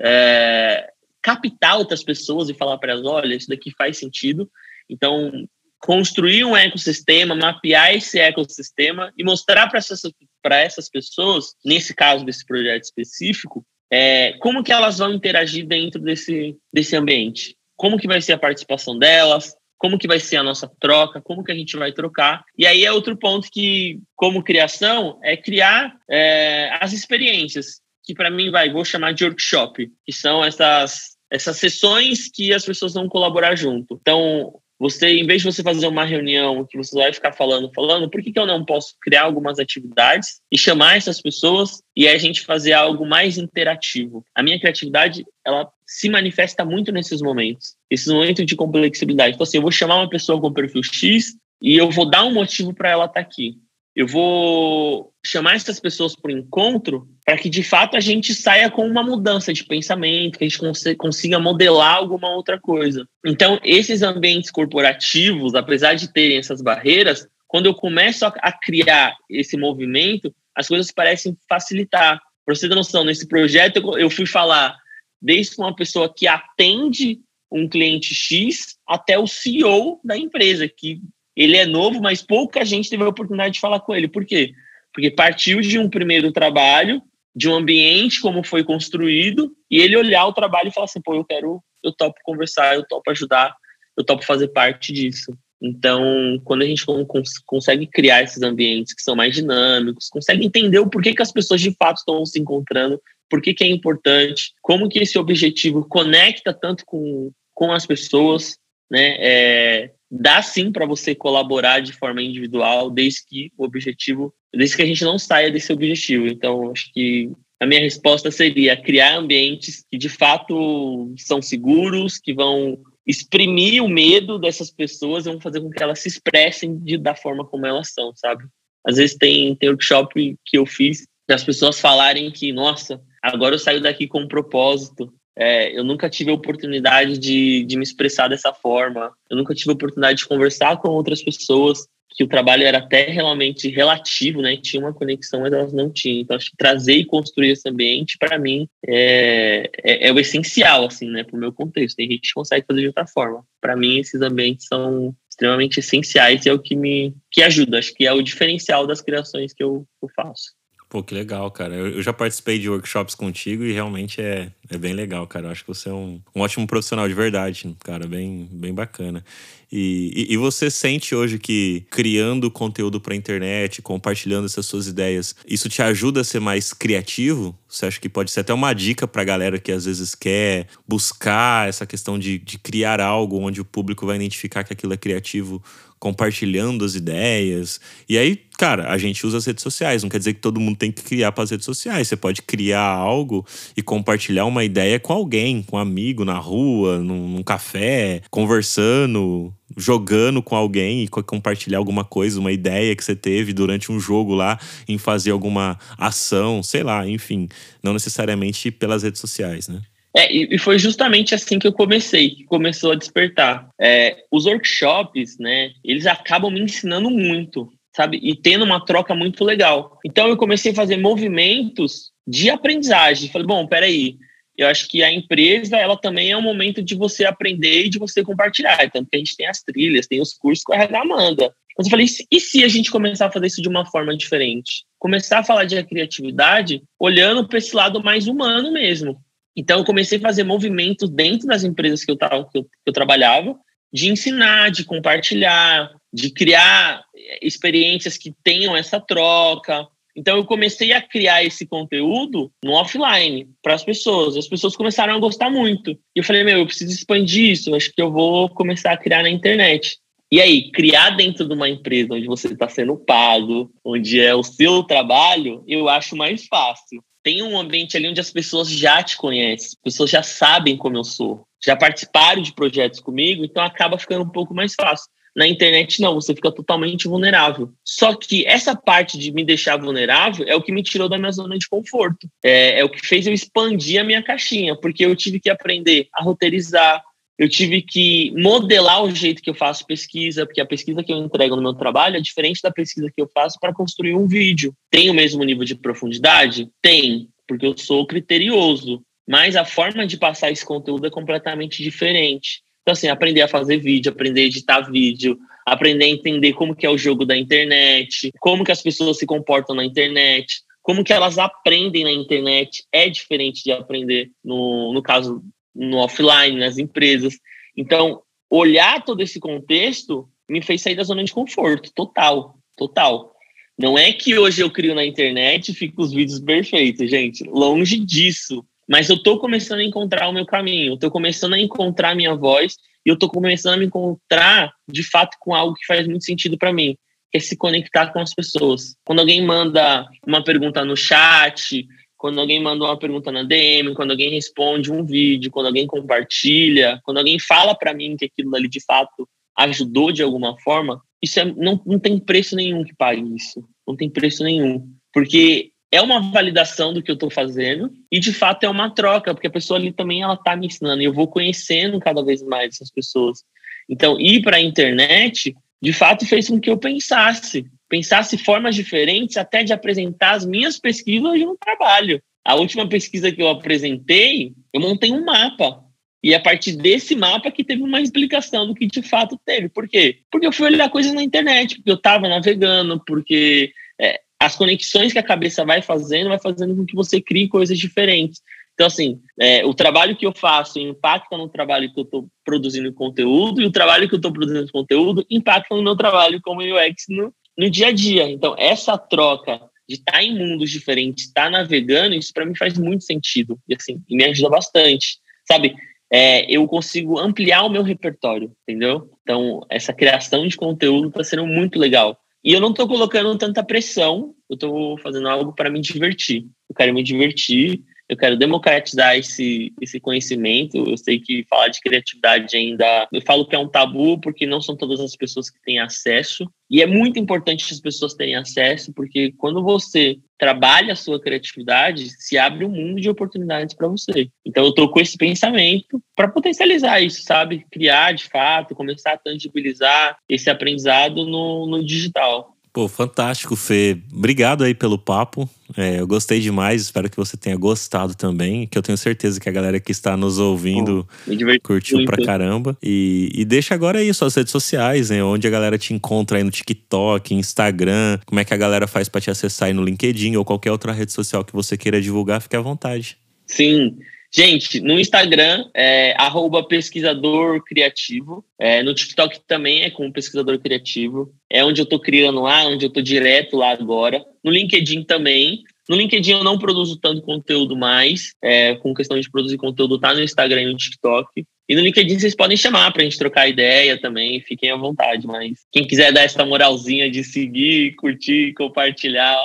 é, captar outras pessoas e falar para elas, olha, isso daqui faz sentido. Então, construir um ecossistema, mapear esse ecossistema e mostrar para essas, para essas pessoas, nesse caso desse projeto específico, é, como que elas vão interagir dentro desse, desse ambiente. Como que vai ser a participação delas, como que vai ser a nossa troca, como que a gente vai trocar. E aí é outro ponto que, como criação, é criar é, as experiências, que para mim, vai, vou chamar de workshop, que são essas, essas sessões que as pessoas vão colaborar junto. Então, você, em vez de você fazer uma reunião que você vai ficar falando, falando, por que, que eu não posso criar algumas atividades e chamar essas pessoas e a gente fazer algo mais interativo? A minha criatividade, ela se manifesta muito nesses momentos, esses momentos de complexibilidade. Então, assim, eu vou chamar uma pessoa com perfil X e eu vou dar um motivo para ela estar aqui. Eu vou chamar essas pessoas para o encontro para que, de fato, a gente saia com uma mudança de pensamento, que a gente cons- consiga modelar alguma outra coisa. Então, esses ambientes corporativos, apesar de terem essas barreiras, quando eu começo a, a criar esse movimento, as coisas parecem facilitar. Para você ter noção, nesse projeto eu, eu fui falar desde uma pessoa que atende um cliente X até o C E O da empresa, que... ele é novo, mas pouca gente teve a oportunidade de falar com ele. Por quê? Porque partiu de um primeiro trabalho, de um ambiente, como foi construído, e ele olhar o trabalho e falar assim, pô, eu quero, eu topo conversar, eu topo ajudar, eu topo fazer parte disso. Então, quando a gente cons- consegue criar esses ambientes que são mais dinâmicos, consegue entender o porquê que as pessoas de fato estão se encontrando, por que que é importante, como que esse objetivo conecta tanto com, com as pessoas, né? É... Dá sim para você colaborar de forma individual, desde que o objetivo, desde que a gente não saia desse objetivo. Então, acho que a minha resposta seria criar ambientes que de fato são seguros, que vão exprimir o medo dessas pessoas e vão fazer com que elas se expressem de, da forma como elas são, sabe? Às vezes tem, tem workshop que eu fiz das pessoas falarem que, nossa, agora eu saio daqui com um propósito. É, eu nunca tive a oportunidade de, de me expressar dessa forma. Eu nunca tive a oportunidade de conversar com outras pessoas, que o trabalho era até realmente relativo, né? Tinha uma conexão, mas elas não tinham. Então, acho que trazer e construir esse ambiente, para mim, é, é, é o essencial, assim, né? Para o meu contexto. Tem gente que consegue fazer de outra forma. Para mim, esses ambientes são extremamente essenciais e é o que me que ajuda. Acho que é o diferencial das criações que eu, eu faço. Pô, que legal, cara. Eu já participei de workshops contigo e realmente é, é bem legal, cara. Eu acho que você é um, um ótimo profissional de verdade, cara. Bem, bem bacana. E, e, e você sente hoje que criando conteúdo pra internet, compartilhando essas suas ideias, isso te ajuda a ser mais criativo? Você acha que pode ser até uma dica pra galera que às vezes quer buscar essa questão de, de criar algo onde o público vai identificar que aquilo é criativo, compartilhando as ideias? E aí, cara, a gente usa as redes sociais. Não quer dizer que todo mundo tem que criar para as redes sociais. Você pode criar algo e compartilhar uma ideia com alguém, com um amigo, na rua, num, num café, conversando, jogando com alguém e compartilhar alguma coisa, uma ideia que você teve durante um jogo lá, em fazer alguma ação, sei lá, enfim. Não necessariamente pelas redes sociais, né? É, e foi justamente assim que eu comecei, que começou a despertar. É, os workshops, né, eles acabam me ensinando muito, sabe? E tendo uma troca muito legal. Então, eu comecei a fazer movimentos de aprendizagem. Falei, bom, peraí, eu acho que a empresa, ela também é um momento de você aprender e de você compartilhar. Tanto que a gente tem as trilhas, tem os cursos que o R H manda. Mas eu falei, e se a gente começar a fazer isso de uma forma diferente? Começar a falar de criatividade olhando para esse lado mais humano mesmo. Então, eu comecei a fazer movimentos dentro das empresas que eu, tava, que, eu, que eu trabalhava, de ensinar, de compartilhar, de criar experiências que tenham essa troca. Então, eu comecei a criar esse conteúdo no offline para as pessoas. As pessoas começaram a gostar muito. E eu falei, meu, eu preciso expandir isso, acho que eu vou começar a criar na internet. E aí, criar dentro de uma empresa onde você está sendo pago, onde é o seu trabalho, eu acho mais fácil. Tem um ambiente ali onde as pessoas já te conhecem, as pessoas já sabem como eu sou, já participaram de projetos comigo, então acaba ficando um pouco mais fácil. Na internet, não, você fica totalmente vulnerável. Só que essa parte de me deixar vulnerável é o que me tirou da minha zona de conforto. É, é o que fez eu expandir a minha caixinha, porque eu tive que aprender a roteirizar, eu tive que modelar o jeito que eu faço pesquisa, porque a pesquisa que eu entrego no meu trabalho é diferente da pesquisa que eu faço para construir um vídeo. Tem o mesmo nível de profundidade? Tem, porque eu sou criterioso, mas a forma de passar esse conteúdo é completamente diferente. Então, assim, aprender a fazer vídeo, aprender a editar vídeo, aprender a entender como que é o jogo da internet, como que as pessoas se comportam na internet, como que elas aprendem na internet é diferente de aprender, no, no caso, no offline, nas empresas. Então, olhar todo esse contexto me fez sair da zona de conforto, total, total. Não é que hoje eu crio na internet e fico os vídeos perfeitos, gente, longe disso. Mas eu estou começando a encontrar o meu caminho, estou começando a encontrar a minha voz e eu estou começando a me encontrar, de fato, com algo que faz muito sentido para mim, que é se conectar com as pessoas. Quando alguém manda uma pergunta no chat, quando alguém manda uma pergunta na D M, quando alguém responde um vídeo, quando alguém compartilha, quando alguém fala para mim que aquilo ali, de fato, ajudou de alguma forma, isso é, não, não tem preço nenhum que pague isso. Não tem preço nenhum. Porque é uma validação do que eu estou fazendo e, de fato, é uma troca, porque a pessoa ali também está me ensinando e eu vou conhecendo cada vez mais essas pessoas. Então, ir para a internet, de fato, fez com que eu pensasse. Pensasse formas diferentes até de apresentar as minhas pesquisas hoje no trabalho. A última pesquisa que eu apresentei, eu montei um mapa. E a partir desse mapa que teve uma explicação do que, de fato, teve. Por quê? Porque eu fui olhar coisas na internet, porque eu estava navegando, porque... É, as conexões que a cabeça vai fazendo, vai fazendo com que você crie coisas diferentes. Então, assim, é, o trabalho que eu faço impacta no trabalho que eu estou produzindo conteúdo e o trabalho que eu estou produzindo conteúdo impacta no meu trabalho como U X no, no dia a dia. Então, essa troca de estar em mundos diferentes, estar navegando, isso para mim faz muito sentido. E, assim, me ajuda bastante, sabe? É, eu consigo ampliar o meu repertório, entendeu? Então, essa criação de conteúdo está sendo muito legal. E eu não estou colocando tanta pressão, eu estou fazendo algo para me divertir. Eu quero me divertir, eu quero democratizar esse, esse conhecimento. Eu sei que falar de criatividade ainda... Eu falo que é um tabu porque não são todas as pessoas que têm acesso. E é muito importante que as pessoas tenham acesso, porque quando você trabalha a sua criatividade, se abre um mundo de oportunidades para você. Então eu estou com esse pensamento para potencializar isso, sabe? Criar, de fato, começar a tangibilizar esse aprendizado no, no digital. Pô, fantástico, Fê. Obrigado aí pelo papo. É, eu gostei demais, espero que você tenha gostado também, que eu tenho certeza que a galera que está nos ouvindo oh, curtiu muito. Pra caramba. E, e deixa agora aí suas redes sociais, né? Onde a galera te encontra aí no TikTok, Instagram, como é que a galera faz pra te acessar aí no LinkedIn ou qualquer outra rede social que você queira divulgar, fique à vontade. Sim. Gente, no Instagram é arroba pesquisador criativo, é, no TikTok também é como pesquisador criativo, é onde eu tô criando lá, onde eu tô direto lá agora. No LinkedIn também, no LinkedIn eu não produzo tanto conteúdo mais, é, com questão de produzir conteúdo tá no Instagram e no TikTok. E no LinkedIn vocês podem chamar pra gente trocar ideia também, fiquem à vontade, mas quem quiser dar essa moralzinha de seguir, curtir, compartilhar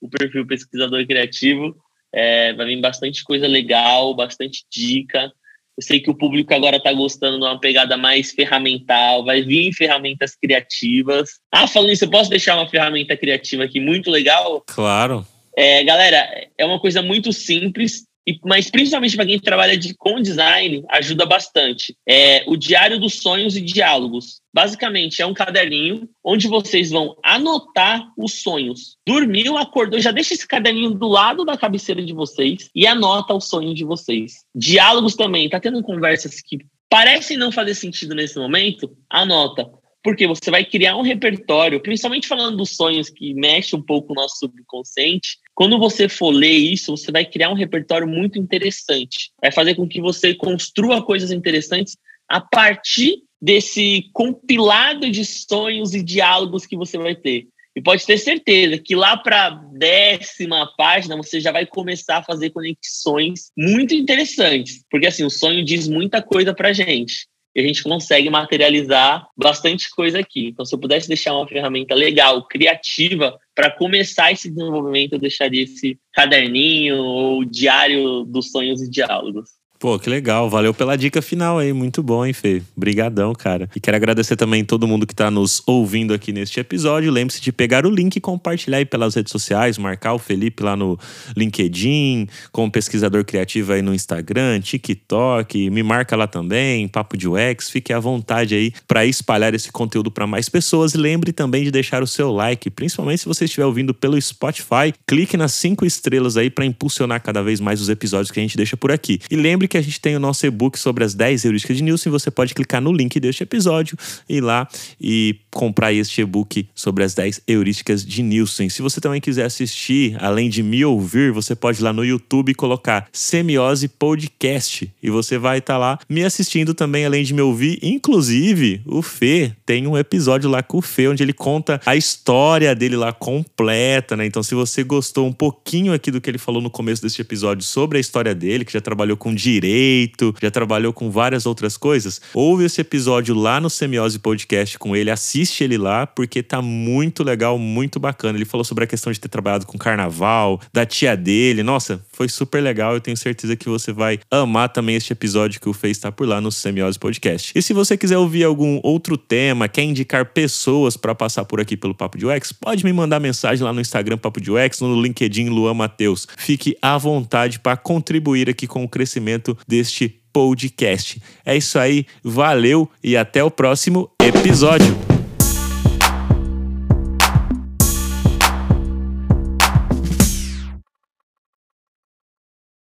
o perfil pesquisador criativo, É, vai vir bastante coisa legal, bastante dica. Eu sei que o público agora tá gostando de uma pegada mais ferramental, vai vir ferramentas criativas. Ah, falando isso, eu posso deixar uma ferramenta criativa aqui muito legal? Claro. É, galera, é uma coisa muito simples, mas principalmente para quem trabalha de, com design, ajuda bastante. É o Diário dos Sonhos e Diálogos. Basicamente, é um caderninho onde vocês vão anotar os sonhos. Dormiu, acordou, já deixa esse caderninho do lado da cabeceira de vocês e anota o sonho de vocês. Diálogos também. Tá tendo conversas que parecem não fazer sentido nesse momento? Anota. Porque você vai criar um repertório, principalmente falando dos sonhos que mexe um pouco o nosso subconsciente. Quando você for ler isso, você vai criar um repertório muito interessante. Vai fazer com que você construa coisas interessantes a partir desse compilado de sonhos e diálogos que você vai ter. E pode ter certeza que lá para a décima página você já vai começar a fazer conexões muito interessantes. Porque assim, o sonho diz muita coisa para a gente. E a gente consegue materializar bastante coisa aqui. Então, se eu pudesse deixar uma ferramenta legal, criativa, para começar esse desenvolvimento, eu deixaria esse caderninho ou diário dos sonhos e diálogos. Pô, que legal. Valeu pela dica final aí. Muito bom, hein, Fê? Obrigadão, cara. E quero agradecer também todo mundo que tá nos ouvindo aqui neste episódio. Lembre-se de pegar o link e compartilhar aí pelas redes sociais. Marcar o Felipe lá no LinkedIn, como pesquisador criativo aí no Instagram, TikTok. Me marca lá também, Papo de U X. Fique à vontade aí pra espalhar esse conteúdo pra mais pessoas. E lembre também de deixar o seu like, principalmente se você estiver ouvindo pelo Spotify. Clique nas cinco estrelas aí pra impulsionar cada vez mais os episódios que a gente deixa por aqui. E lembre que a gente tem o nosso e-book sobre as dez heurísticas de Nielsen. Você pode clicar no link deste episódio, ir lá e comprar este e-book sobre as dez heurísticas de Nielsen. Se você também quiser assistir, além de me ouvir, você pode ir lá no YouTube e colocar Semiose Podcast e você vai estar lá me assistindo também, além de me ouvir. Inclusive, o Fê tem um episódio lá com o Fê, onde ele conta a história dele lá completa, né? Então, se você gostou um pouquinho aqui do que ele falou no começo deste episódio sobre a história dele, que já trabalhou com dinheiro direito, já trabalhou com várias outras coisas, ouve esse episódio lá no Semiose Podcast com ele, assiste ele lá, porque tá muito legal, muito bacana. Ele falou sobre a questão de ter trabalhado com carnaval, da tia dele. Nossa, foi super legal. Eu tenho certeza que você vai amar também este episódio que o Fê está por lá no Semiose Podcast. E se você quiser ouvir algum outro tema, quer indicar pessoas pra passar por aqui pelo Papo de U X, pode me mandar mensagem lá no Instagram Papo de U X, no LinkedIn Luan Matheus. Fique à vontade para contribuir aqui com o crescimento deste podcast. É isso aí, valeu e até o próximo episódio.